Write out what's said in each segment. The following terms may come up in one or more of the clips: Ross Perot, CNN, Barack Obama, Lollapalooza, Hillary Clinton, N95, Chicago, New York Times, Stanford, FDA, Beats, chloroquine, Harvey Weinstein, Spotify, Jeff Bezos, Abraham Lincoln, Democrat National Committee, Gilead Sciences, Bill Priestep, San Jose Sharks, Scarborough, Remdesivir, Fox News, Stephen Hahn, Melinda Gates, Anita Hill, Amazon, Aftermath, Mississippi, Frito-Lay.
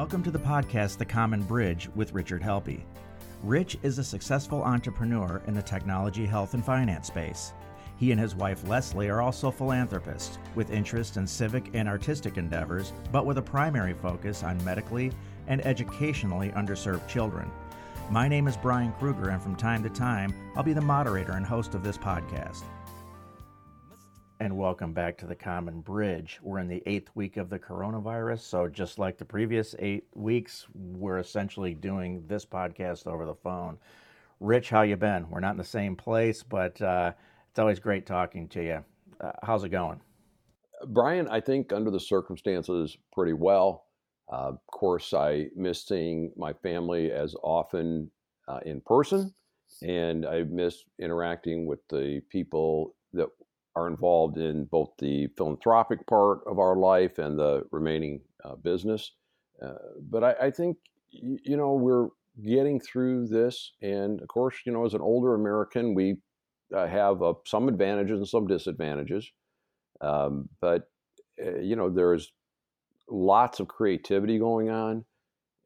Welcome to the podcast, The Common Bridge, with Richard Helppie. Rich is a successful entrepreneur in the technology, health, and finance space. He and his wife, Leslie, are also philanthropists with interest in civic and artistic endeavors, but with a primary focus on medically and educationally underserved children. My name is Brian Kruger, and from time to time, I'll be the moderator and host of this podcast. And welcome back to The Common Bridge. We're in the 8th week of the coronavirus, so just like the previous 8 weeks, we're essentially doing this podcast over the phone. Rich, how you been? We're not in the same place, but it's always great talking to you. How's it going? Brian, I think under the circumstances, pretty well. Of course, I miss seeing my family as often in person, and I miss interacting with the people that are involved in both the philanthropic part of our life and the remaining business. But I think, you know, we're getting through this. And of course, you know, as an older American, we have some advantages and some disadvantages. But you know, there's lots of creativity going on.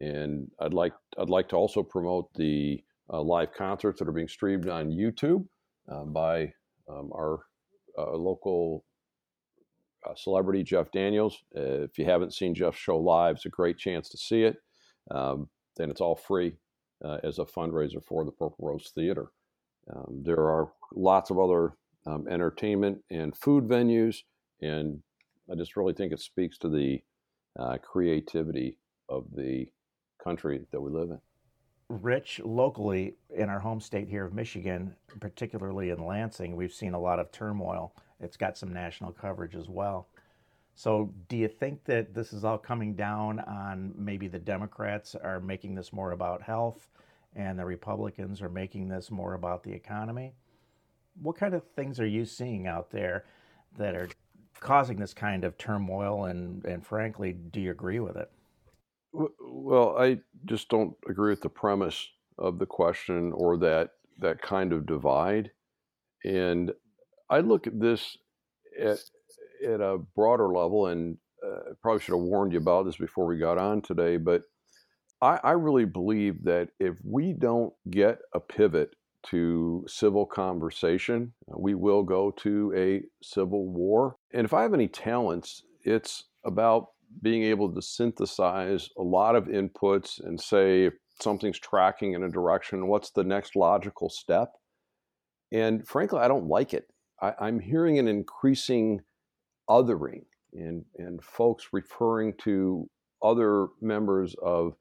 And I'd like to also promote the live concerts that are being streamed on YouTube by our local celebrity, Jeff Daniels. If you haven't seen Jeff's show live, it's a great chance to see it. And it's all free as a fundraiser for the Purple Rose Theater. There are lots of other entertainment and food venues, and I just really think it speaks to the creativity of the country that we live in. Rich, locally in our home state here of Michigan, particularly in Lansing, we've seen a lot of turmoil. It's got some national coverage as well. So do you think that this is all coming down on maybe the Democrats are making this more about health and the Republicans are making this more about the economy? What kind of things are you seeing out there that are causing this kind of turmoil? And frankly, do you agree with it? Well, I just don't agree with the premise of the question or that kind of divide. And I look at this at a broader level, and probably should have warned you about this before we got on today, but I really believe that if we don't get a pivot to civil conversation, we will go to a civil war. And if I have any talents, it's about being able to synthesize a lot of inputs and say if something's tracking in a direction, what's the next logical step? And frankly, I don't like it. I'm hearing an increasing othering and folks referring to other members of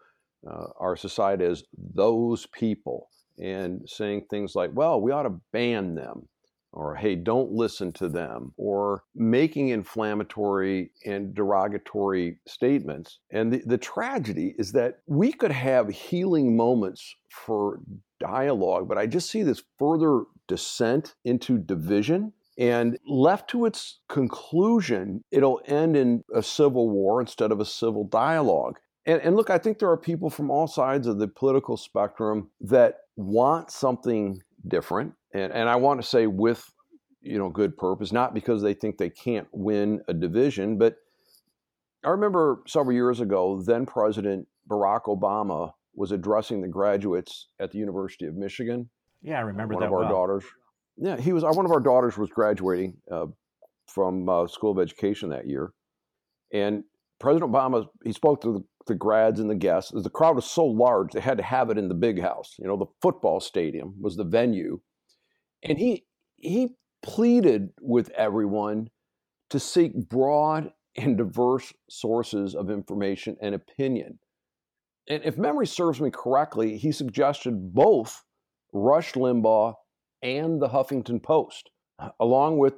our society as those people and saying things like, well, we ought to ban them, or hey, don't listen to them, or making inflammatory and derogatory statements. And the tragedy is that we could have healing moments for dialogue, but I just see this further descent into division. And left to its conclusion, it'll end in a civil war instead of a civil dialogue. And look, I think there are people from all sides of the political spectrum that want something different. And I want to say with, you know, good purpose, not because they think they can't win a division, but I remember several years ago, then President Barack Obama was addressing the graduates at the University of Michigan. Yeah, I remember that well. One of our daughters. Yeah, one of our daughters was graduating from School of Education that year. And President Obama, he spoke to the grads and the guests. The crowd was so large, they had to have it in the big house. You know, the football stadium was the venue. And he pleaded with everyone to seek broad and diverse sources of information and opinion. And if memory serves me correctly, he suggested both Rush Limbaugh and the Huffington Post, along with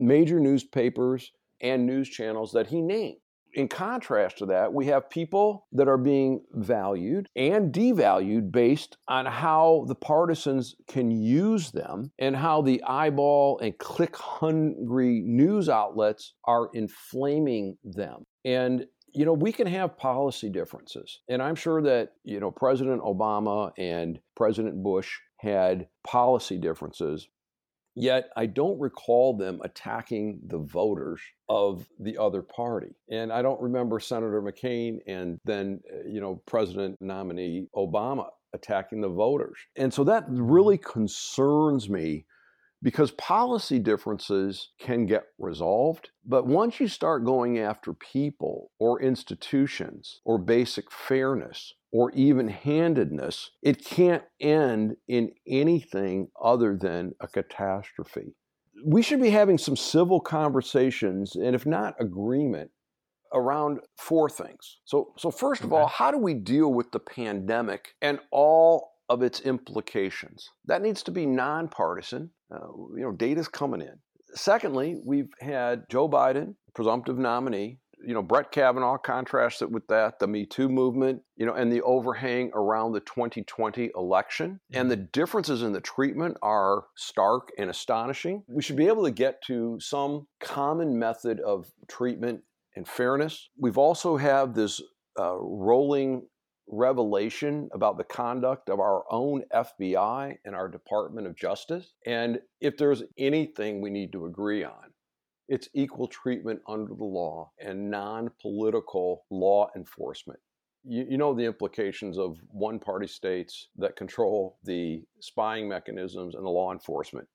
major newspapers and news channels that he named. In contrast to that, we have people that are being valued and devalued based on how the partisans can use them and how the eyeball and click-hungry news outlets are inflaming them. And, you know, we can have policy differences. And I'm sure that, you know, President Obama and President Bush had policy differences. Yet I don't recall them attacking the voters of the other party. And I don't remember Senator McCain and then, President nominee Obama attacking the voters. And so that really concerns me, because policy differences can get resolved. But once you start going after people or institutions or basic fairness or even-handedness, it can't end in anything other than a catastrophe. We should be having some civil conversations, and if not agreement, around four things. So first of all, how do we deal with the pandemic and all of its implications? That needs to be nonpartisan. Data's coming in. Secondly, we've had Joe Biden, presumptive nominee, Brett Kavanaugh, contrast it with that, the Me Too movement, and the overhang around the 2020 election. And the differences in the treatment are stark and astonishing. We should be able to get to some common method of treatment and fairness. We've also have this rolling revelation about the conduct of our own FBI and our Department of Justice. And if there's anything we need to agree on, it's equal treatment under the law and non-political law enforcement. You know the implications of one-party states that control the spying mechanisms and the law enforcement.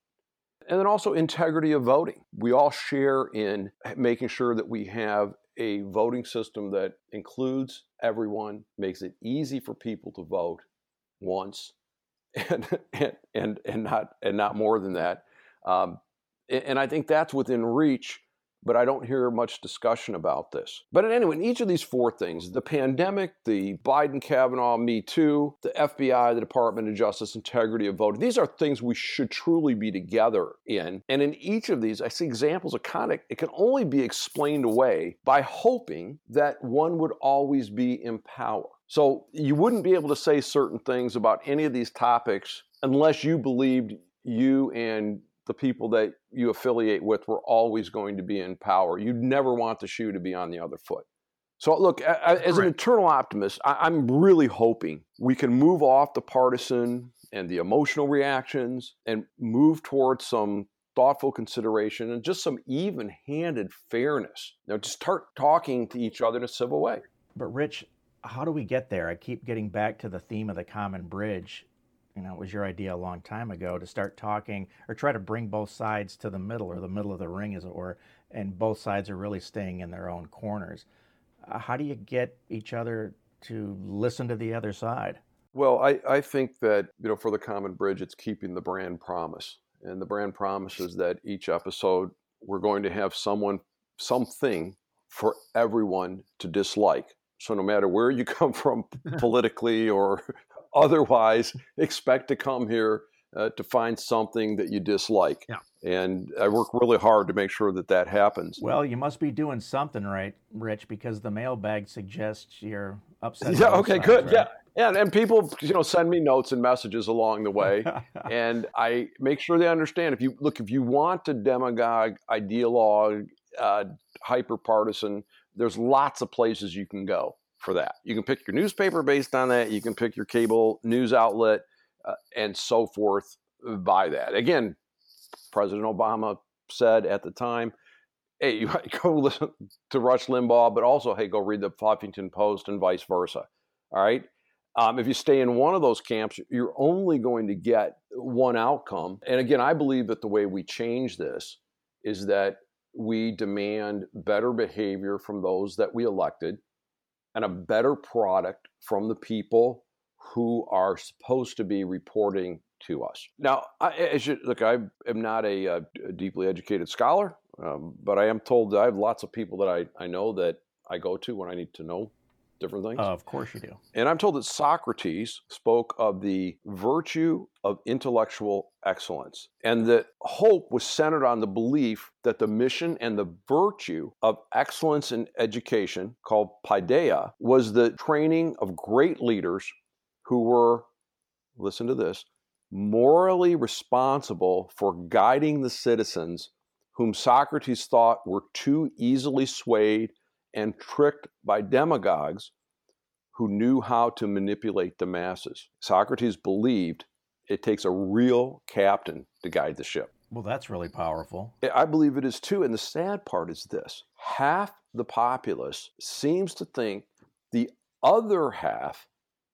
And then also integrity of voting. We all share in making sure that we have a voting system that includes everyone, makes it easy for people to vote once, and not more than that. And I think that's within reach, but I don't hear much discussion about this. But anyway, in each of these four things, the pandemic, the Biden-Kavanaugh Me Too, the FBI, the Department of Justice, integrity of voting, these are things we should truly be together in. And in each of these, I see examples of conduct. It can only be explained away by hoping that one would always be in power. So you wouldn't be able to say certain things about any of these topics unless you believed you and the people that you affiliate with were always going to be in power. You'd never want the shoe to be on the other foot. So look, as an eternal optimist, I'm really hoping we can move off the partisan and the emotional reactions and move towards some thoughtful consideration and just some even-handed fairness. Now, just start talking to each other in a civil way. But Rich, how do we get there? I keep getting back to the theme of the common bridge. It was your idea a long time ago to start talking or try to bring both sides to the middle, or the middle of the ring, as it were, and both sides are really staying in their own corners. How do you get each other to listen to the other side? Well, I think that, for the common bridge, it's keeping the brand promise. And the brand promise is that each episode we're going to have something for everyone to dislike. So no matter where you come from politically or otherwise, expect to come here to find something that you dislike. Yeah. And I work really hard to make sure that happens. Well, you must be doing something right, Rich, because the mailbag suggests you're upset. Yeah, okay, sides, good. Right? Yeah. And people, send me notes and messages along the way. And I make sure they understand, if you want to demagogue, ideologue, hyper-partisan, there's lots of places you can go for that. You can pick your newspaper based on that. You can pick your cable news outlet and so forth by that. Again, President Obama said at the time, hey, you go listen to Rush Limbaugh, but also, hey, go read the Huffington Post and vice versa. All right. If you stay in one of those camps, you're only going to get one outcome. And again, I believe that the way we change this is that we demand better behavior from those that we elected and a better product from the people who are supposed to be reporting to us. Now, I am not a deeply educated scholar, but I am told that I have lots of people that I know that I go to when I need to know different things. Of course you do. And I'm told that Socrates spoke of the virtue of intellectual excellence, and that hope was centered on the belief that the mission and the virtue of excellence in education, called paideia, was the training of great leaders who were, listen to this, morally responsible for guiding the citizens whom Socrates thought were too easily swayed and tricked by demagogues who knew how to manipulate the masses. Socrates believed it takes a real captain to guide the ship. Well, that's really powerful. I believe it is too. And the sad part is this. Half the populace seems to think the other half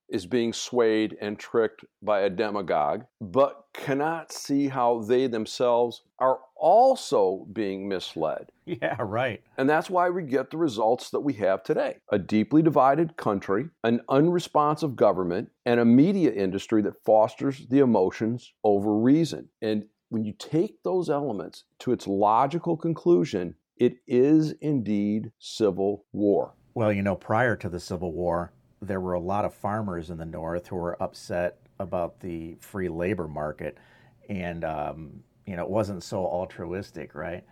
is being swayed and tricked by a demagogue, but cannot see how they themselves are also being misled. Yeah, right. And that's why we get the results that we have today. A deeply divided country, an unresponsive government, and a media industry that fosters the emotions over reason. And when you take those elements to its logical conclusion, it is indeed civil war. Well, you know, prior to the Civil War, there were a lot of farmers in the North who were upset about the free labor market. And, you know, it wasn't so altruistic, right?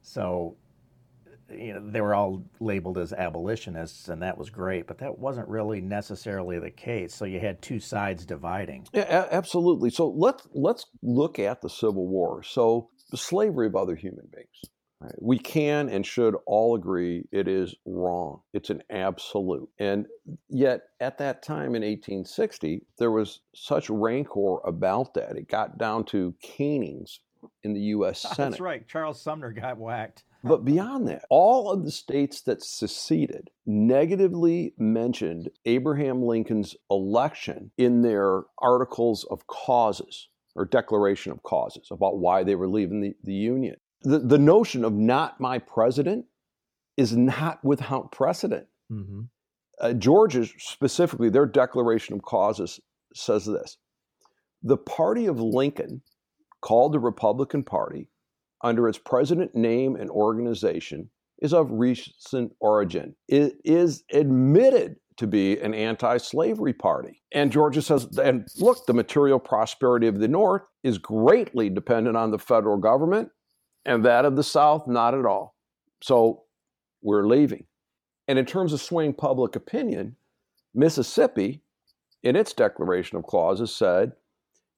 So, you know, they were all labeled as abolitionists, and that was great, but that wasn't really necessarily the case. So you had two sides dividing. Yeah, absolutely. So let's look at the Civil War. So the slavery of other human beings. Right? We can and should all agree it is wrong. It's an absolute. And yet at that time in 1860, there was such rancor about that. It got down to canings in the U.S. Senate. That's right. Charles Sumner got whacked. But beyond that, all of the states that seceded negatively mentioned Abraham Lincoln's election in their articles of causes or declaration of causes about why they were leaving the Union. The notion of not my president is not without precedent. Mm-hmm. Georgia, specifically, their declaration of causes says this. The party of Lincoln, called the Republican Party, under its president name and organization, is of recent origin. It is admitted to be an anti-slavery party. And Georgia says, and look, the material prosperity of the North is greatly dependent on the federal government, and that of the South, not at all. So we're leaving. And in terms of swaying public opinion, Mississippi, in its declaration of clauses, said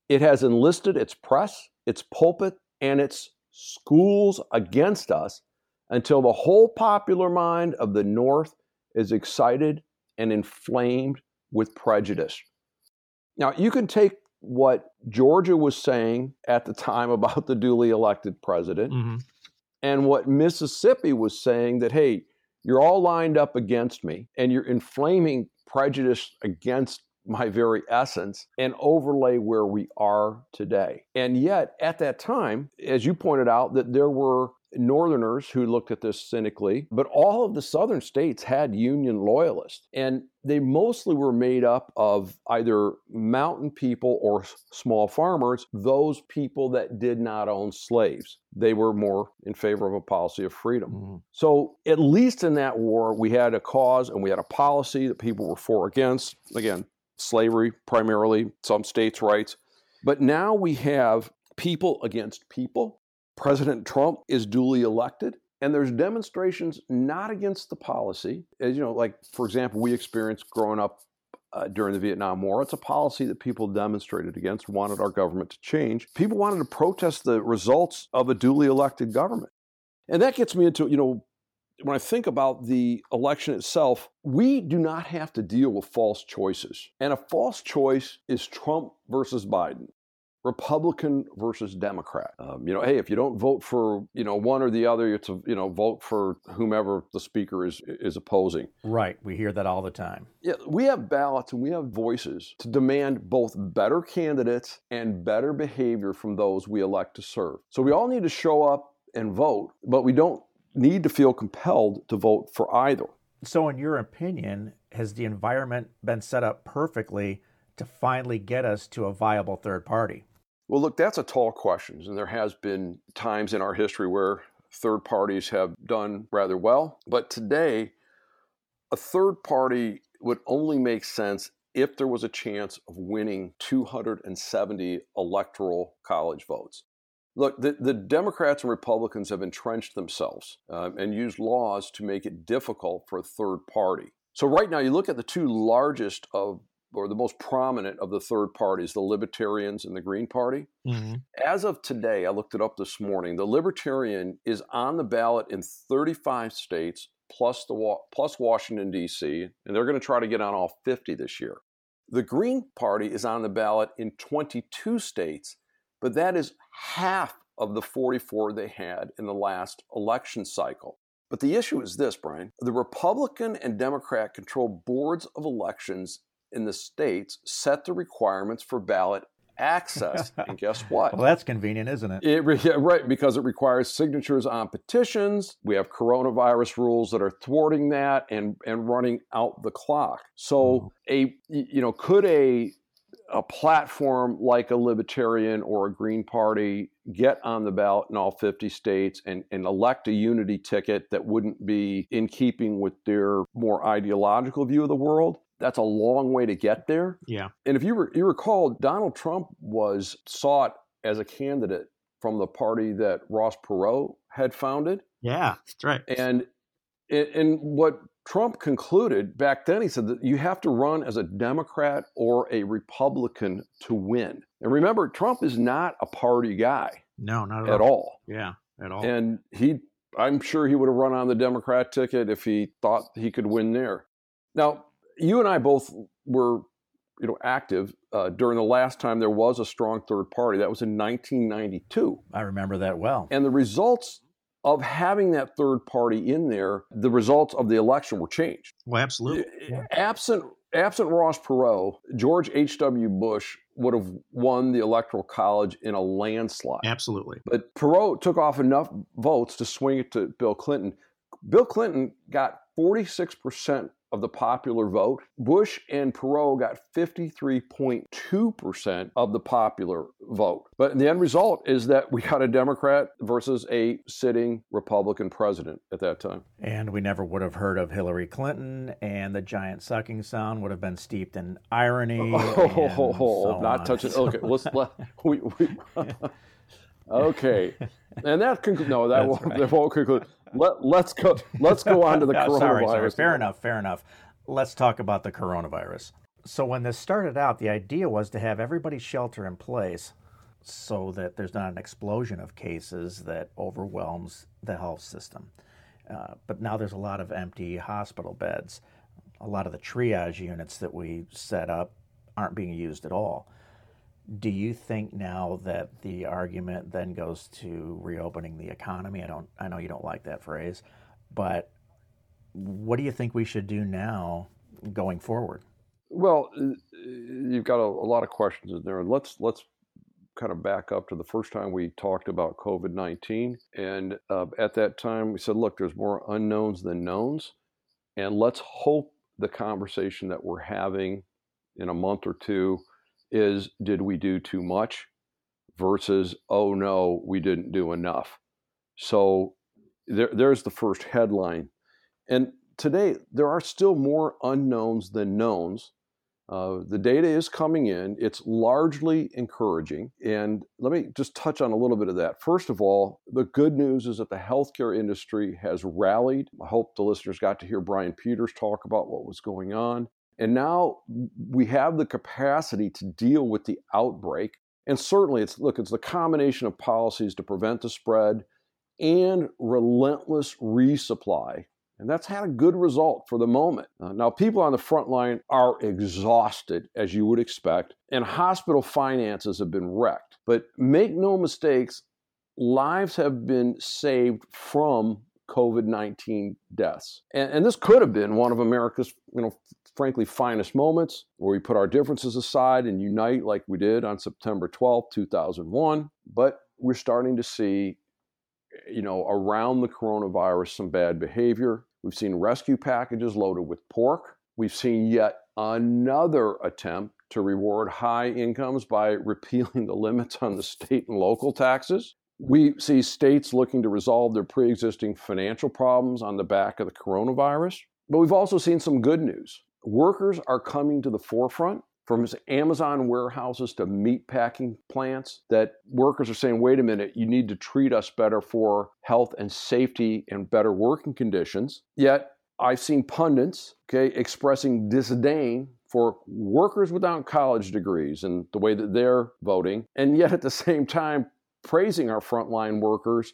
it has enlisted its press, its pulpit, and its schools against us until the whole popular mind of the North is excited and inflamed with prejudice. Now, you can take what Georgia was saying at the time about the duly elected president, mm-hmm. and what Mississippi was saying that, hey, you're all lined up against me and you're inflaming prejudice against my very essence, and overlay where we are today. And yet at that time, as you pointed out, that there were Northerners who looked at this cynically, but all of the Southern states had Union loyalists, and they mostly were made up of either mountain people or small farmers, those people that did not own slaves. They were more in favor of a policy of freedom. Mm-hmm. So at least in that war, we had a cause and we had a policy that people were for or against. Again, slavery primarily, some states' rights. But now we have people against people. President Trump is duly elected, and there's demonstrations not against the policy. As you know, like, for example, we experienced growing up during the Vietnam War. It's a policy that people demonstrated against, wanted our government to change. People wanted to protest the results of a duly elected government. And that gets me into, you know, when I think about the election itself, we do not have to deal with false choices. And a false choice is Trump versus Biden, Republican versus Democrat. You know, hey, if you don't vote for, you know, one or the other, it's a, you know, vote for whomever the speaker is opposing. Right. We hear that all the time. Yeah, we have ballots and we have voices to demand both better candidates and better behavior from those we elect to serve. So we all need to show up and vote, but we don't need to feel compelled to vote for either. So in your opinion, has the environment been set up perfectly to finally get us to a viable third party? Well, look, that's a tall question. And there has been times in our history where third parties have done rather well. But today, a third party would only make sense if there was a chance of winning 270 electoral college votes. Look, the Democrats and Republicans have entrenched themselves and used laws to make it difficult for a third party. So right now, you look at the two largest of, or the most prominent of the third parties, the Libertarians and the Green Party. Mm-hmm. As of today, I looked it up this morning, the Libertarian is on the ballot in 35 states, plus Washington, D.C., and they're going to try to get on all 50 this year. The Green Party is on the ballot in 22 states, but that is half of the 44 they had in the last election cycle. But the issue is this, Brian. The Republican and Democrat controlled boards of elections in the states set the requirements for ballot access. And guess what? Well, that's convenient, isn't it? Right, because it requires signatures on petitions. We have coronavirus rules that are thwarting that and running out the clock. So could a platform like a Libertarian or a Green Party get on the ballot in all 50 states and elect a unity ticket that wouldn't be in keeping with their more ideological view of the world? That's a long way to get there. Yeah. And if you recall, Donald Trump was sought as a candidate from the party that Ross Perot had founded. Yeah, that's right. And what Trump concluded back then, he said that you have to run as a Democrat or a Republican to win. And remember, Trump is not a party guy. No, not at all. Yeah, at all. And I'm sure he would have run on the Democrat ticket if he thought he could win there. Now, you and I both were, active during the last time there was a strong third party. That was in 1992. I remember that well. And the results of having that third party in there, the results of the election were changed. Well, absolutely. Yeah. Absent Ross Perot, George H.W. Bush would have won the Electoral College in a landslide. Absolutely. But Perot took off enough votes to swing it to Bill Clinton. Bill Clinton got 46% of the popular vote. Bush and Perot got 53.2% of the popular vote. But the end result is that we got a Democrat versus a sitting Republican president at that time. And we never would have heard of Hillary Clinton, and the giant sucking sound would have been steeped in irony. Okay, okay. And that concludes. No, that won't conclude. Let's go on to the coronavirus. Sorry. Fair enough. Let's talk about the coronavirus. So when this started out, the idea was to have everybody shelter in place so that there's not an explosion of cases that overwhelms the health system. But now there's a lot of empty hospital beds. A lot of the triage units that we set up aren't being used at all. Do you think now that the argument then goes to reopening the economy? I know you don't like that phrase, but what do you think we should do now going forward? Well, you've got a lot of questions in there. Let's kind of back up to the first time we talked about COVID-19. And at that time, we said, look, there's more unknowns than knowns. And let's hope the conversation that we're having in a month or two is, did we do too much versus, oh no, we didn't do enough. So there's the first headline. And today, there are still more unknowns than knowns. The data is coming in. It's largely encouraging. And let me just touch on a little bit of that. First of all, the good news is that the healthcare industry has rallied. I hope the listeners got to hear Brian Peters talk about what was going on. And now we have the capacity to deal with the outbreak. And certainly it's the combination of policies to prevent the spread and relentless resupply. And that's had a good result for the moment. Now, people on the front line are exhausted, as you would expect, and hospital finances have been wrecked. But make no mistakes, lives have been saved from COVID-19 deaths. And this could have been one of America's, frankly, finest moments where we put our differences aside and unite like we did on September 12, 2001. But we're starting to see, around the coronavirus, some bad behavior. We've seen rescue packages loaded with pork. We've seen yet another attempt to reward high incomes by repealing the limits on the state and local taxes. We see states looking to resolve their pre-existing financial problems on the back of the coronavirus. But we've also seen some good news. Workers are coming to the forefront, from Amazon warehouses to meatpacking plants, that workers are saying, wait a minute, you need to treat us better for health and safety and better working conditions. Yet I've seen pundits, expressing disdain for workers without college degrees and the way that they're voting. And yet at the same time, praising our frontline workers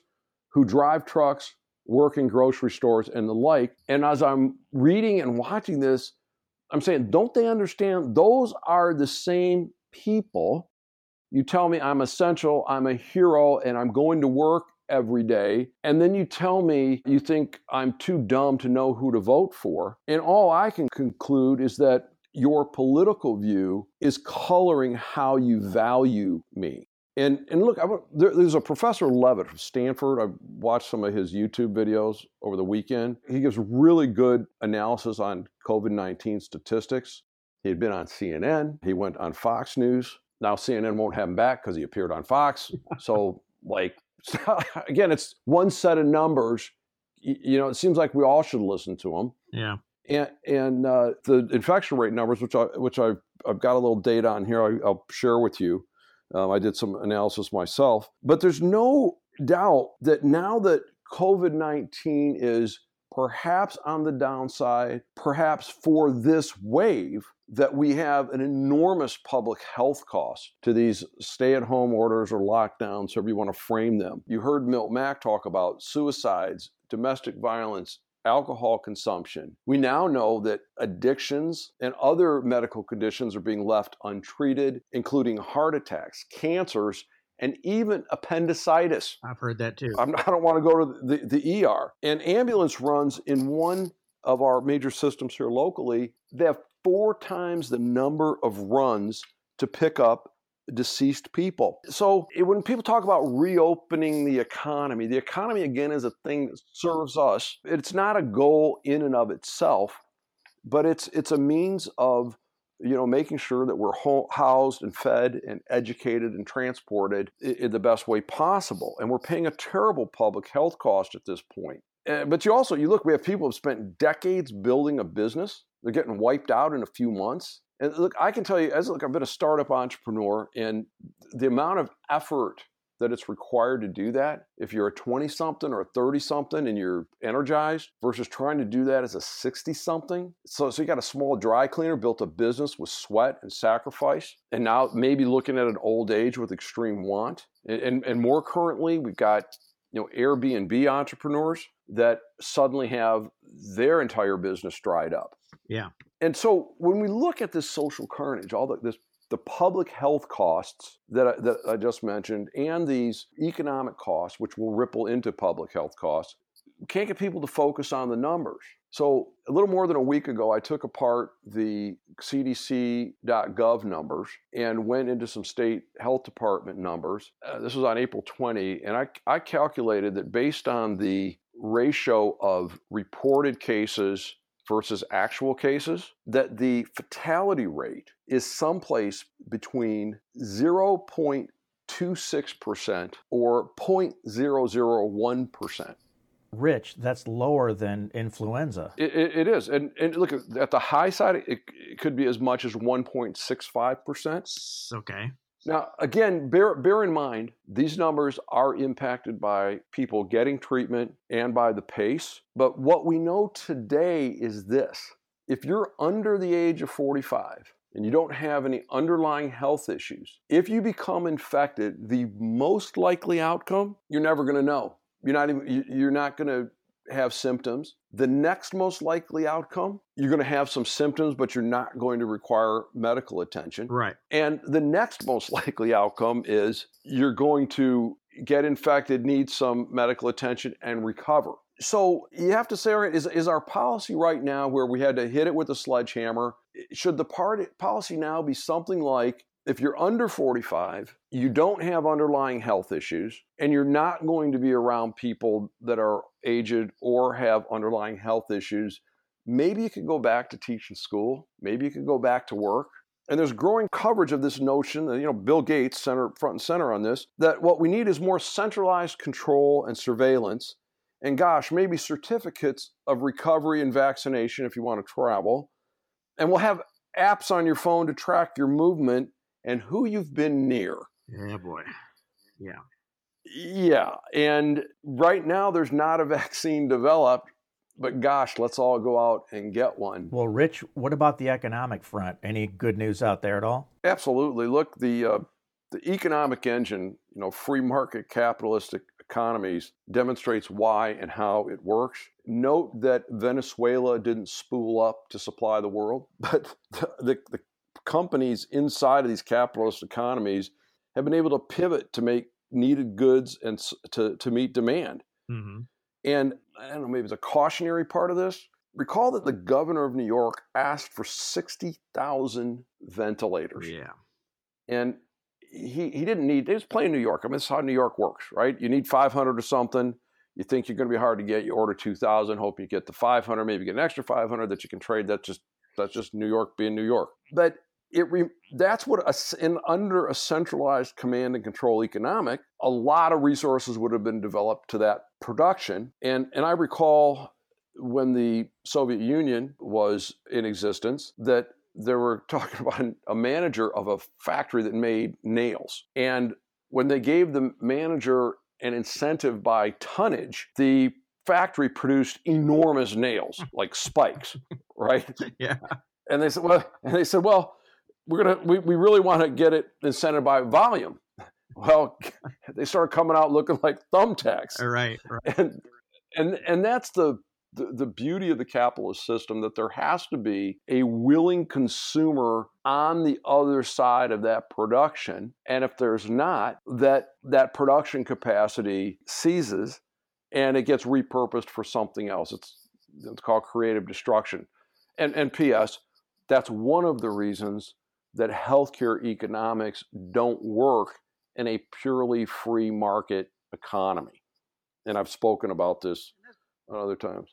who drive trucks, work in grocery stores, and the like. And as I'm reading and watching this, I'm saying, don't they understand? Those are the same people You tell me I'm essential, I'm a hero, and I'm going to work every day. And then you tell me you think I'm too dumb to know who to vote for. And all I can conclude is that your political view is coloring how you value me. And look, there's a Professor Levitt from Stanford. I watched some of his YouTube videos over the weekend. He gives really good analysis on COVID-19 statistics. He had been on CNN. He went on Fox News. Now CNN won't have him back because he appeared on Fox. So, again, it's one set of numbers. You know, it seems like we all should listen to them. Yeah. And the infection rate numbers, which I've got a little data on here I'll share with you. I did some analysis myself. But there's no doubt that now that COVID-19 is perhaps on the downside, perhaps for this wave, that we have an enormous public health cost to these stay-at-home orders or lockdowns, however you want to frame them. You heard Milt Mack talk about suicides, domestic violence, alcohol consumption. We now know that addictions and other medical conditions are being left untreated, including heart attacks, cancers, and even appendicitis. I've heard that too. I don't want to go to the ER. And ambulance runs in one of our major systems here locally, they have 4 times the number of runs to pick up deceased people. So when people talk about reopening the economy again is a thing that serves us. It's not a goal in and of itself, but it's a means of, you know, making sure that we're housed and fed and educated and transported in the best way possible. And we're paying a terrible public health cost at this point. But you look, we have people who've spent decades building a business. They're getting wiped out in a few months. And look, I can tell you, I've been a startup entrepreneur, and the amount of effort that it's required to do that, if you're a 20-something or a 30-something and you're energized versus trying to do that as a 60-something. So you got a small dry cleaner, built a business with sweat and sacrifice, and now maybe looking at an old age with extreme want. And more currently, we've got, you know, Airbnb entrepreneurs that suddenly have their entire business dried up. Yeah. And so when we look at this social carnage, the public health costs that I just mentioned, and these economic costs, which will ripple into public health costs, we can't get people to focus on the numbers. So a little more than a week ago, I took apart the CDC.gov numbers and went into some state health department numbers. This was on April 20, and I calculated that based on the ratio of reported cases versus actual cases, that the fatality rate is someplace between 0.26% or 0.001%. Rich, that's lower than influenza. It is. And look, at the high side, it could be as much as 1.65%. Okay. Now, again, bear in mind, these numbers are impacted by people getting treatment and by the pace. But what we know today is this. If you're under the age of 45 and you don't have any underlying health issues, if you become infected, the most likely outcome, you're never going to know. You're not going to have symptoms. The next most likely outcome, you're going to have some symptoms, but you're not going to require medical attention. Right. And the next most likely outcome is you're going to get infected, need some medical attention, and recover. So you have to say, all right, is our policy right now where we had to hit it with a sledgehammer, should the policy now be something like, if you're under 45, you don't have underlying health issues, and you're not going to be around people that are aged or have underlying health issues, maybe you could go back to teaching school. Maybe you could go back to work. And there's growing coverage of this notion that, you know, Bill Gates, front and center on this, that what we need is more centralized control and surveillance. And gosh, maybe certificates of recovery and vaccination if you want to travel. And we'll have apps on your phone to track your movement and who you've been near. Yeah, boy. Yeah. Yeah. And right now there's not a vaccine developed, but gosh, let's all go out and get one. Well, Rich, what about the economic front? Any good news out there at all? Absolutely. Look, the economic engine, you know, free market capitalistic economies demonstrates why and how it works. Note that Venezuela didn't spool up to supply the world, but the companies inside of these capitalist economies have been able to pivot to make needed goods and to meet demand. Mm-hmm. And I don't know, maybe it's a cautionary part of this. Recall that the governor of New York asked for 60,000 ventilators. Yeah. And he didn't need, it was plain New York. I mean, this is how New York works, right? You need 500 or something. You think you're going to be hard to get. You order 2,000, hope you get the 500, maybe get an extra 500 that you can trade. That's just New York being New York. But that's what, under a centralized command and control economic, a lot of resources would have been developed to that production. And I recall when the Soviet Union was in existence that they were talking about a manager of a factory that made nails. And when they gave the manager an incentive by tonnage, the factory produced enormous nails, like spikes, right? Yeah. And they said, well, we really want to get it incented by volume. Well, they started coming out looking like thumbtacks. Right. And that's the beauty of the capitalist system, that there has to be a willing consumer on the other side of that production. And if there's not, that production capacity ceases and it gets repurposed for something else. It's called creative destruction. And P.S., that's one of the reasons that healthcare economics don't work in a purely free market economy. And I've spoken about this other times.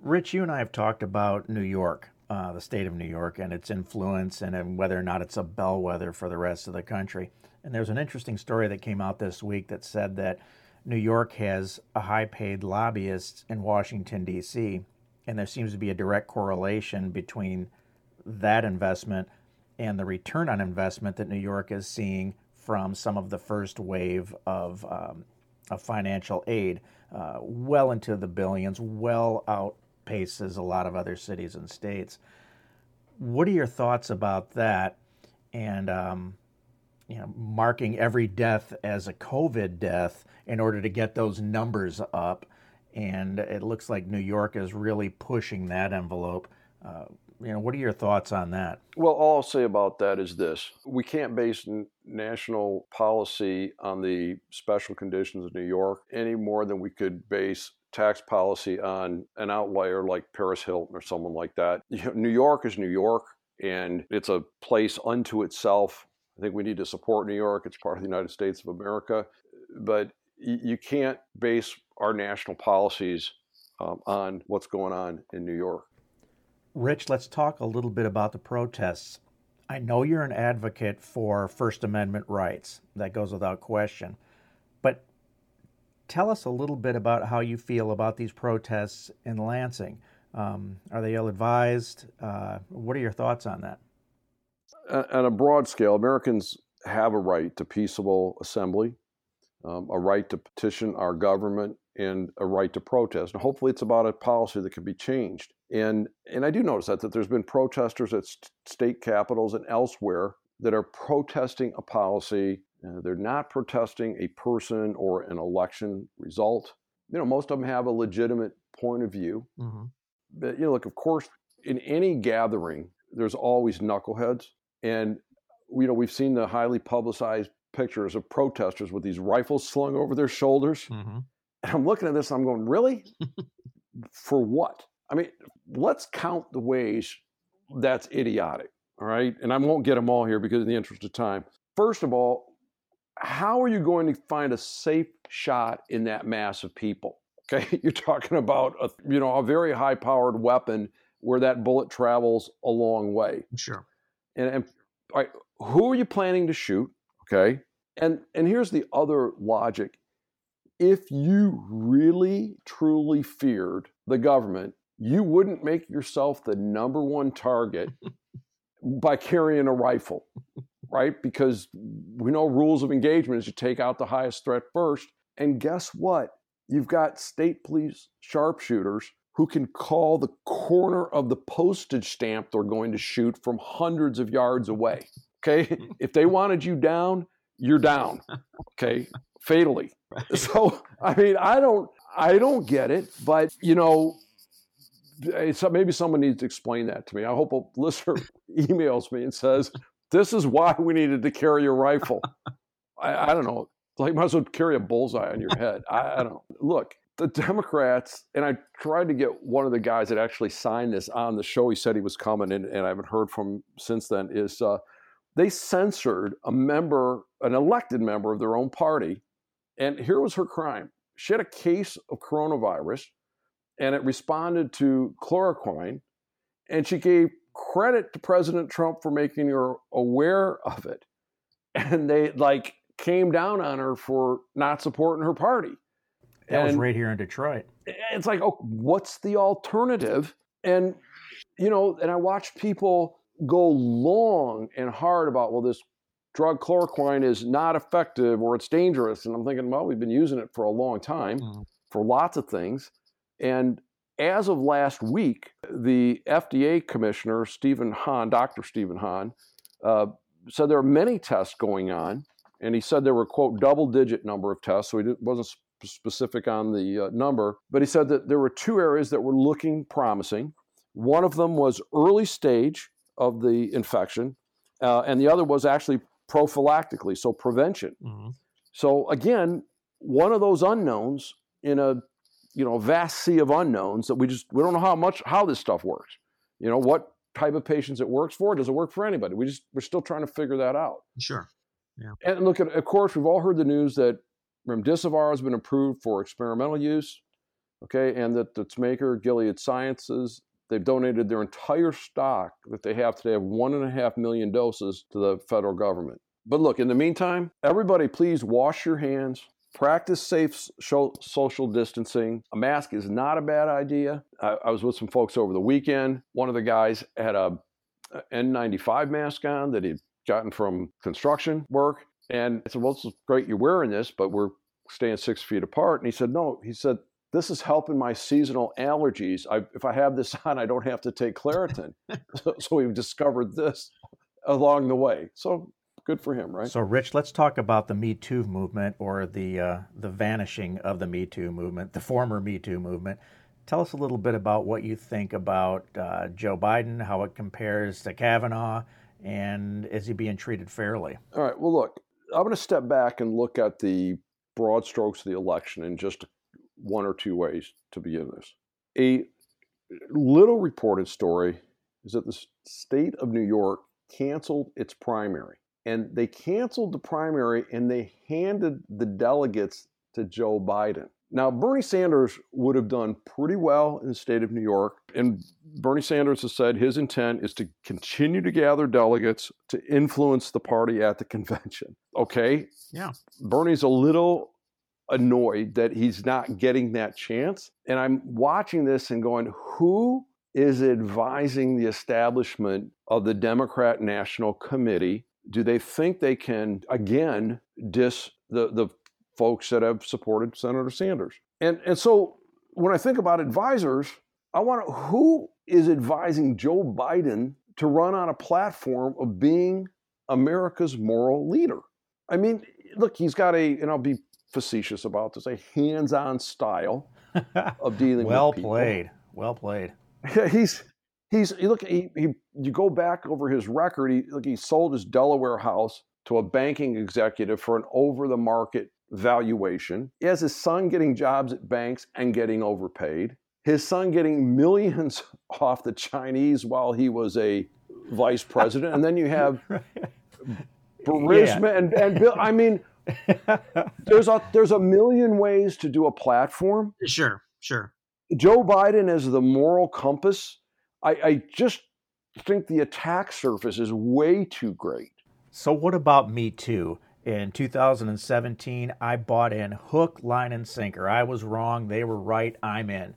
Rich, you and I have talked about New York, the state of New York, and its influence and whether or not it's a bellwether for the rest of the country. And there's an interesting story that came out this week that said that New York has a high-paid lobbyist in Washington, D.C., and there seems to be a direct correlation between that investment and the return on investment that New York is seeing from some of the first wave of financial aid, well into the billions, well outpaces a lot of other cities and states. What are your thoughts about that? And marking every death as a COVID death in order to get those numbers up. And it looks like New York is really pushing that envelope. What are your thoughts on that? Well, all I'll say about that is this. We can't base national policy on the special conditions of New York any more than we could base tax policy on an outlier like Paris Hilton or someone like that. You know, New York is New York, and it's a place unto itself. I think we need to support New York. It's part of the United States of America. But you can't base our national policies on what's going on in New York. Rich, let's talk a little bit about the protests. I know you're an advocate for First Amendment rights. That goes without question. But tell us a little bit about how you feel about these protests in Lansing. Are they ill-advised? What are your thoughts on that? On a broad scale, Americans have a right to peaceable assembly, a right to petition our government, and a right to protest. And hopefully it's about a policy that can be changed. And I do notice that there's been protesters at state capitals and elsewhere that are protesting a policy. They're not protesting a person or an election result. You know, most of them have a legitimate point of view. Mm-hmm. But, you know, look, of course, in any gathering, there's always knuckleheads. And, you know, we've seen the highly publicized pictures of protesters with these rifles slung over their shoulders. Mm-hmm. And I'm looking at this and I'm going, really? For what? I mean, let's count the ways that's idiotic, all right? And I won't get them all here because in the interest of time. First of all, how are you going to find a safe shot in that mass of people? Okay, you're talking about a very high-powered weapon where that bullet travels a long way. Sure. And all right, who are you planning to shoot? Okay, and here's the other logic. If you really, truly feared the government, you wouldn't make yourself the number one target by carrying a rifle, right? Because we know rules of engagement is you take out the highest threat first. And guess what? You've got state police sharpshooters who can call the corner of the postage stamp they're going to shoot from hundreds of yards away, okay? If they wanted you down, you're down, okay? Fatally. Right. So, I mean, I don't get it, but, you know, maybe someone needs to explain that to me. I hope a listener emails me and says, this is why we needed to carry a rifle. I don't know, like might as well carry a bullseye on your head. I don't know. Look, the Democrats, and I tried to get one of the guys that actually signed this on the show. He said he was coming, and I haven't heard from him since then, is they censored a member, an elected member of their own party. And here was her crime. She had a case of coronavirus, and it responded to chloroquine, and she gave credit to President Trump for making her aware of it. And they like came down on her for not supporting her party. That was right here in Detroit. It's like, oh, what's the alternative? And, you know, and I watched people go long and hard about, well, this drug chloroquine is not effective or it's dangerous. And I'm thinking, well, we've been using it for a long time for lots of things. And as of last week, the FDA commissioner, Stephen Hahn, Dr. Stephen Hahn, said there are many tests going on. And he said there were, quote, double-digit number of tests. So he wasn't specific on the number. But he said that there were two areas that were looking promising. One of them was early stage of the infection. And the other was actually prophylactically, so prevention. Mm-hmm. So again, one of those unknowns in a, you know, vast sea of unknowns that we don't know how this stuff works. You know, what type of patients it works for. It doesn't work for anybody. We're still trying to figure that out. Sure. Yeah. And look, of course, we've all heard the news that remdesivir has been approved for experimental use. Okay. And that its maker, Gilead Sciences, they've donated their entire stock that they have today of 1.5 million doses to the federal government. But look, in the meantime, everybody please wash your hands, practice safe social distancing. A mask is not a bad idea. I was with some folks over the weekend. One of the guys had a N95 mask on that he'd gotten from construction work. And I said, well, this is great you're wearing this, but we're staying 6 feet apart. And he said, no, he said, this is helping my seasonal allergies. If I have this on, I don't have to take Claritin. So we've discovered this along the way. So good for him, right? So, Rich, let's talk about the Me Too movement, or the vanishing of the Me Too movement, the former Me Too movement. Tell us a little bit about what you think about Joe Biden, how it compares to Kavanaugh, and is he being treated fairly? All right. Well, look, I'm going to step back and look at the broad strokes of the election in just one or two ways to begin this. A little reported story is that the state of New York canceled its primary. And they canceled the primary and they handed the delegates to Joe Biden. Now, Bernie Sanders would have done pretty well in the state of New York. And Bernie Sanders has said his intent is to continue to gather delegates to influence the party at the convention. Okay? Yeah. Bernie's a little annoyed that he's not getting that chance. And I'm watching this and going, who is advising the establishment of the Democrat National Committee? Do they think they can, again, diss the folks that have supported Senator Sanders? And so when I think about advisors, I want to, who is advising Joe Biden to run on a platform of being America's moral leader? I mean, look, he's got a, and I'll be facetious about this, a hands-on style of dealing with people. Well played. Yeah, you go back over his record, he sold his Delaware house to a banking executive for an over-the-market valuation. He has his son getting jobs at banks and getting overpaid. His son getting millions off the Chinese while he was a vice president. And then you have Burisma and Bill. I mean, there's a million ways to do a platform. Sure. Joe Biden as the moral compass. I just think the attack surface is way too great. So what about Me Too? In 2017, I bought in hook, line, and sinker. I was wrong. They were right. I'm in.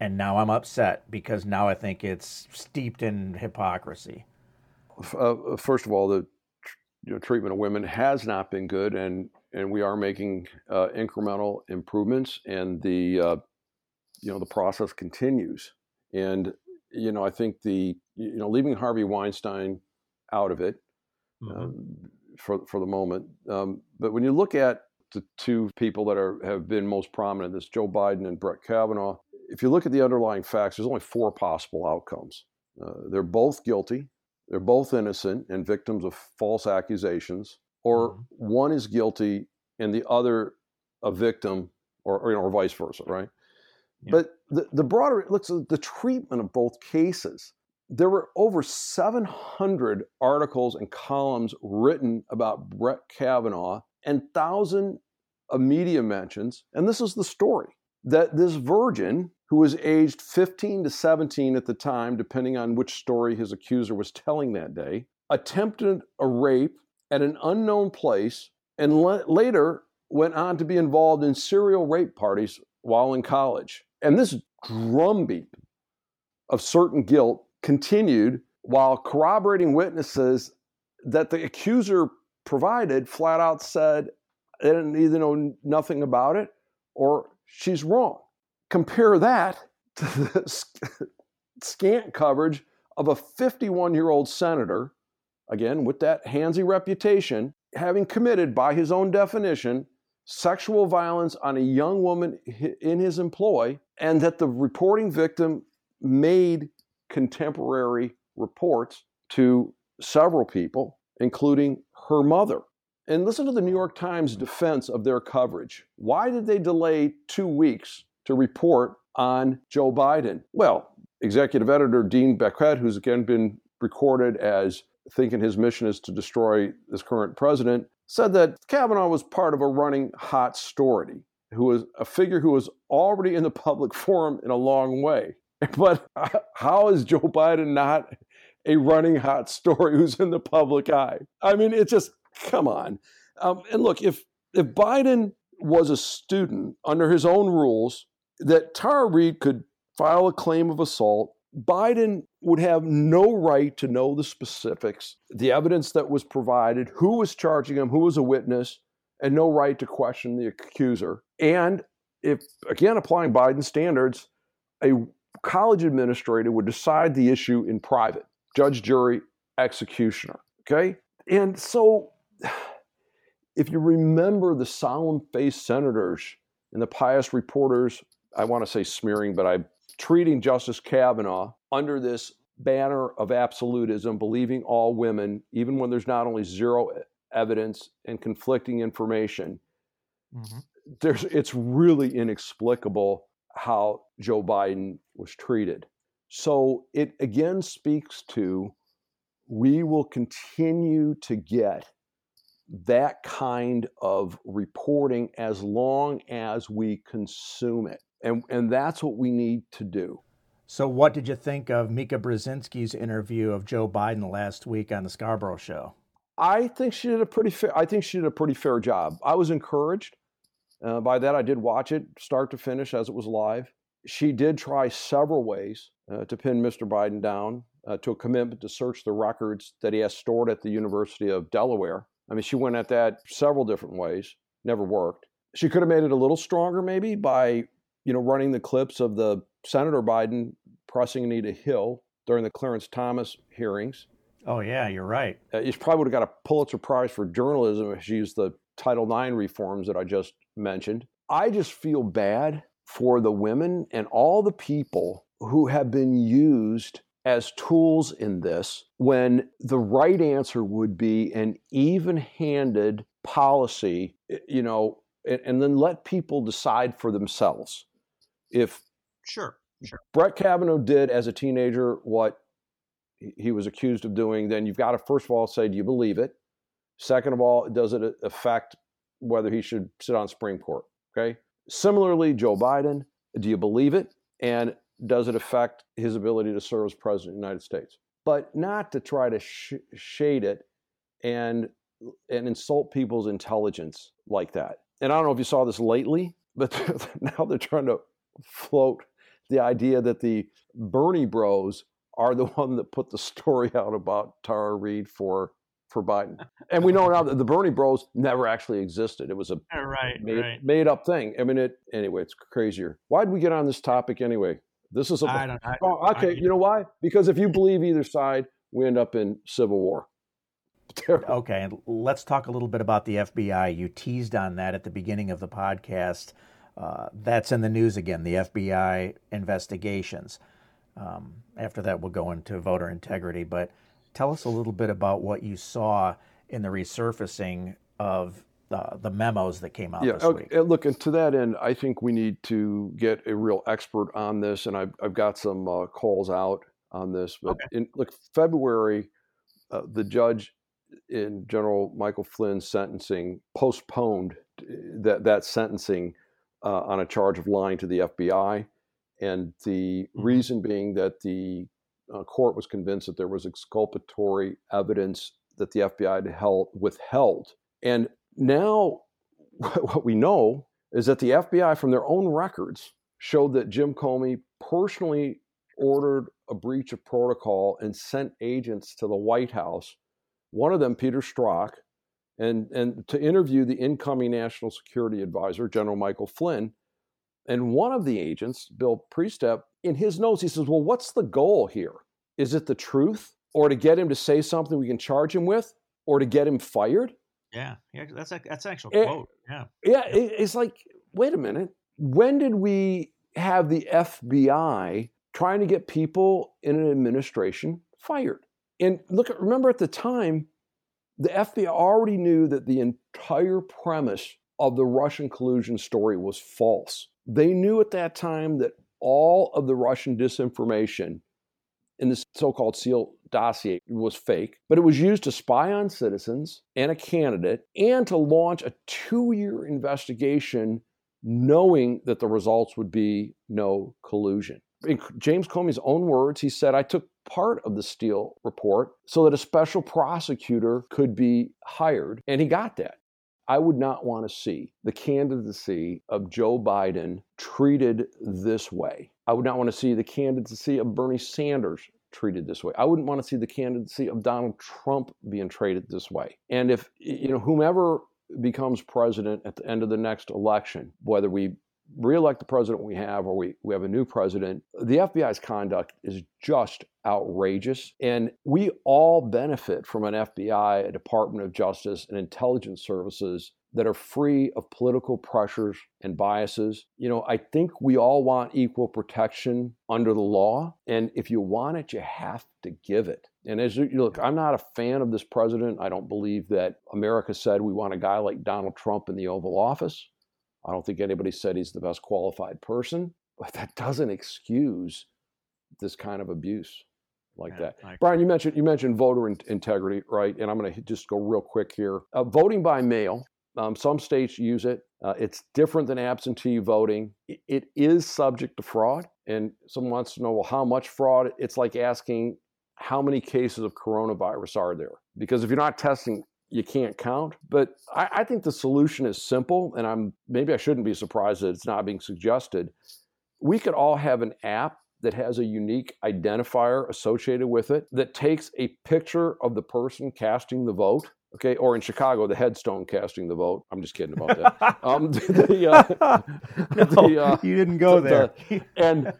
And now I'm upset because now I think it's steeped in hypocrisy. First of all, the treatment of women has not been good, and we are making incremental improvements, and the process continues. And I think leaving Harvey Weinstein out of it for the moment. But when you look at the two people that have been most prominent, it's Joe Biden and Brett Kavanaugh. If you look at the underlying facts, there's only four possible outcomes. They're both guilty. They're both innocent and victims of false accusations. or one is guilty and the other a victim, or vice versa, right? Yeah. But the broader, looks at the treatment of both cases. There were over 700 articles and columns written about Brett Kavanaugh and thousands of media mentions. And this is the story, that this virgin who was aged 15 to 17 at the time, depending on which story his accuser was telling that day, attempted a rape at an unknown place and later went on to be involved in serial rape parties while in college. And this drumbeat of certain guilt continued while corroborating witnesses that the accuser provided flat out said, they didn't either know nothing about it or she's wrong. Compare that to the scant coverage of a 51-year-old senator, again, with that handsy reputation, having committed, by his own definition, sexual violence on a young woman in his employ, and that the reporting victim made contemporary reports to several people, including her mother. And listen to the New York Times defense of their coverage. Why did they delay 2 weeks to report on Joe Biden? Well, executive editor Dean Baquet, who's again been recorded as thinking his mission is to destroy this current president, said that Kavanaugh was part of a running hot story, who was a figure who was already in the public forum in a long way. But how is Joe Biden not a running hot story who's in the public eye? I mean, it's just, come on. And look, if Biden was a student under his own rules, that Tara Reid could file a claim of assault, Biden would have no right to know the specifics, the evidence that was provided, who was charging him, who was a witness, and no right to question the accuser. And if, again, applying Biden standards, a college administrator would decide the issue in private, judge, jury, executioner, okay? And so if you remember the solemn-faced senators and the pious reporters, I want to say smearing, but I'm treating Justice Kavanaugh under this banner of absolutism, believing all women, even when there's not only zero evidence and conflicting information, it's really inexplicable how Joe Biden was treated. So it again speaks to, we will continue to get that kind of reporting as long as we consume it. And that's what we need to do. So what did you think of Mika Brzezinski's interview of Joe Biden last week on the Scarborough Show? I think she did a pretty fair, job. I was encouraged by that. I did watch it start to finish as it was live. She did try several ways to pin Mr. Biden down to a commitment to search the records that he has stored at the University of Delaware. I mean, she went at that several different ways, never worked. She could have made it a little stronger maybe by, you know, running the clips of the Senator Biden pressing Anita Hill during the Clarence Thomas hearings. Oh, yeah, you're right. She probably would have got a Pulitzer Prize for journalism if she used the Title IX reforms that I just mentioned. I just feel bad for the women and all the people who have been used as tools in this, when the right answer would be an even-handed policy, you know, and then let people decide for themselves. If Brett Kavanaugh did as a teenager what he was accused of doing, then you've got to, first of all, say, do you believe it? Second of all, does it affect whether he should sit on Supreme Court? Okay. Similarly, Joe Biden, do you believe it? And does it affect his ability to serve as president of the United States? But not to try to shade it and insult people's intelligence like that. And I don't know if you saw this lately, but now they're trying to float the idea that the Bernie bros are the one that put the story out about Tara Reid for Biden. And we know now that the Bernie bros never actually existed. It was a made-up thing. I mean, anyway, it's crazier. Why did we get on this topic anyway? This is a you know why? Because if you believe either side, we end up in civil war. Okay, and let's talk a little bit about the FBI. You teased on that at the beginning of the podcast. That's in the news again, the FBI investigations. After that, we'll go into voter integrity. But tell us a little bit about what you saw in the resurfacing of the memos that came out this week. Look, and to that end, I think we need to get a real expert on this, and I've got some calls out on this. But look, February, the judge in General Michael Flynn's sentencing postponed that sentencing on a charge of lying to the FBI, and the reason being that the court was convinced that there was exculpatory evidence that the FBI had withheld. And now what we know is that the FBI, from their own records, showed that Jim Comey personally ordered a breach of protocol and sent agents to the White House, one of them, Peter Strzok, and to interview the incoming National Security Advisor, General Michael Flynn. And one of the agents, Bill Priestep, in his notes, he says, well, what's the goal here? Is it the truth, or to get him to say something we can charge him with, or to get him fired? Yeah, that's an actual quote. Yeah, it's like, wait a minute. When did we have the FBI trying to get people in an administration fired? And look, remember at the time, the FBI already knew that the entire premise of the Russian collusion story was false. They knew at that time that all of the Russian disinformation in the so-called Steele dossier was fake, but it was used to spy on citizens and a candidate and to launch a 2-year investigation knowing that the results would be no collusion. In James Comey's own words, he said, I took part of the Steele report so that a special prosecutor could be hired, and he got that. I would not want to see the candidacy of Joe Biden treated this way. I would not want to see the candidacy of Bernie Sanders treated this way. I wouldn't want to see the candidacy of Donald Trump being treated this way. And if, whomever becomes president at the end of the next election, whether we reelect the president we have or we have a new president, the FBI's conduct is just outrageous. And we all benefit from an FBI, a Department of Justice, and intelligence services that are free of political pressures and biases. I think we all want equal protection under the law. And if you want it, you have to give it. And as you look, I'm not a fan of this president. I don't believe that America said we want a guy like Donald Trump in the Oval Office. I don't think anybody said he's the best qualified person, but that doesn't excuse this kind of abuse like that. Brian, you mentioned voter integrity, right? And I'm going to just go real quick here. Voting by mail, some states use it. It's different than absentee voting. It is subject to fraud. And someone wants to know, well, how much fraud? It's like asking how many cases of coronavirus are there? Because if you're not testing, you can't count. But I think the solution is simple, and maybe I shouldn't be surprised that it's not being suggested. We could all have an app that has a unique identifier associated with it that takes a picture of the person casting the vote. Okay, or in Chicago, the headstone casting the vote. I'm just kidding about that. You didn't go there. And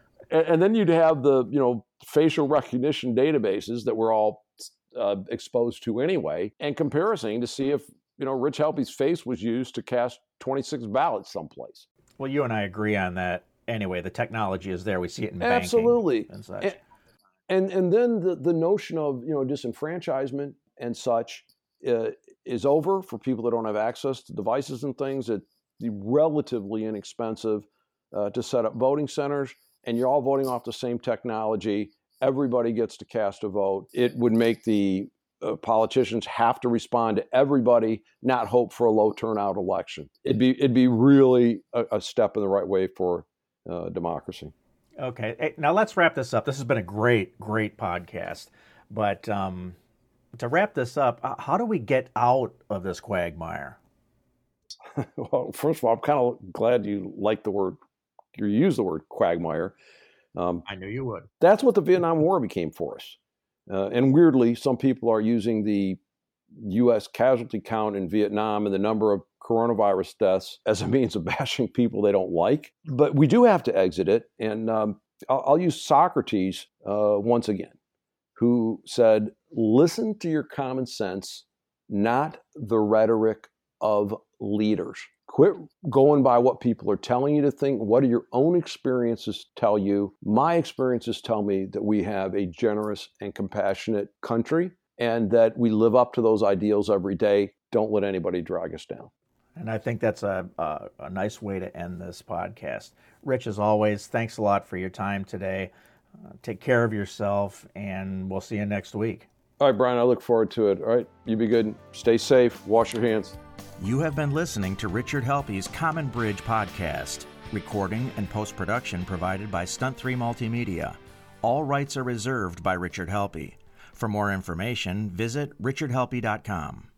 then you'd have the facial recognition databases that we're all exposed to anyway, and comparison to see if Rich Helppie's face was used to cast 26 ballots someplace. Well, you and I agree on that anyway. The technology is there; we see it in banking. Absolutely, and such. And then the notion of disenfranchisement and such is over for people that don't have access to devices and things. It's relatively inexpensive to set up voting centers, and you're all voting off the same technology. Everybody gets to cast a vote. It would make the politicians have to respond to everybody, not hope for a low turnout election. It'd be really a step in the right way for democracy. Okay, hey, now let's wrap this up. This has been a great, great podcast. But to wrap this up, how do we get out of this quagmire? Well, first of all, I'm kind of glad you use the word quagmire. I knew you would. That's what the Vietnam War became for us. And weirdly, some people are using the U.S. casualty count in Vietnam and the number of coronavirus deaths as a means of bashing people they don't like. But we do have to exit it. And I'll use Socrates once again, who said, listen to your common sense, not the rhetoric of leaders. Quit going by what people are telling you to think. What do your own experiences tell you? My experiences tell me that we have a generous and compassionate country and that we live up to those ideals every day. Don't let anybody drag us down. And I think that's a nice way to end this podcast. Rich, as always, thanks a lot for your time today. Take care of yourself, and we'll see you next week. All right, Brian, I look forward to it. All right, you be good. Stay safe. Wash your hands. You have been listening to Richard Helppie's Common Bridge podcast. Recording and post-production provided by Stunt 3 Multimedia. All rights are reserved by Richard Helppie. For more information, visit richardhelppie.com.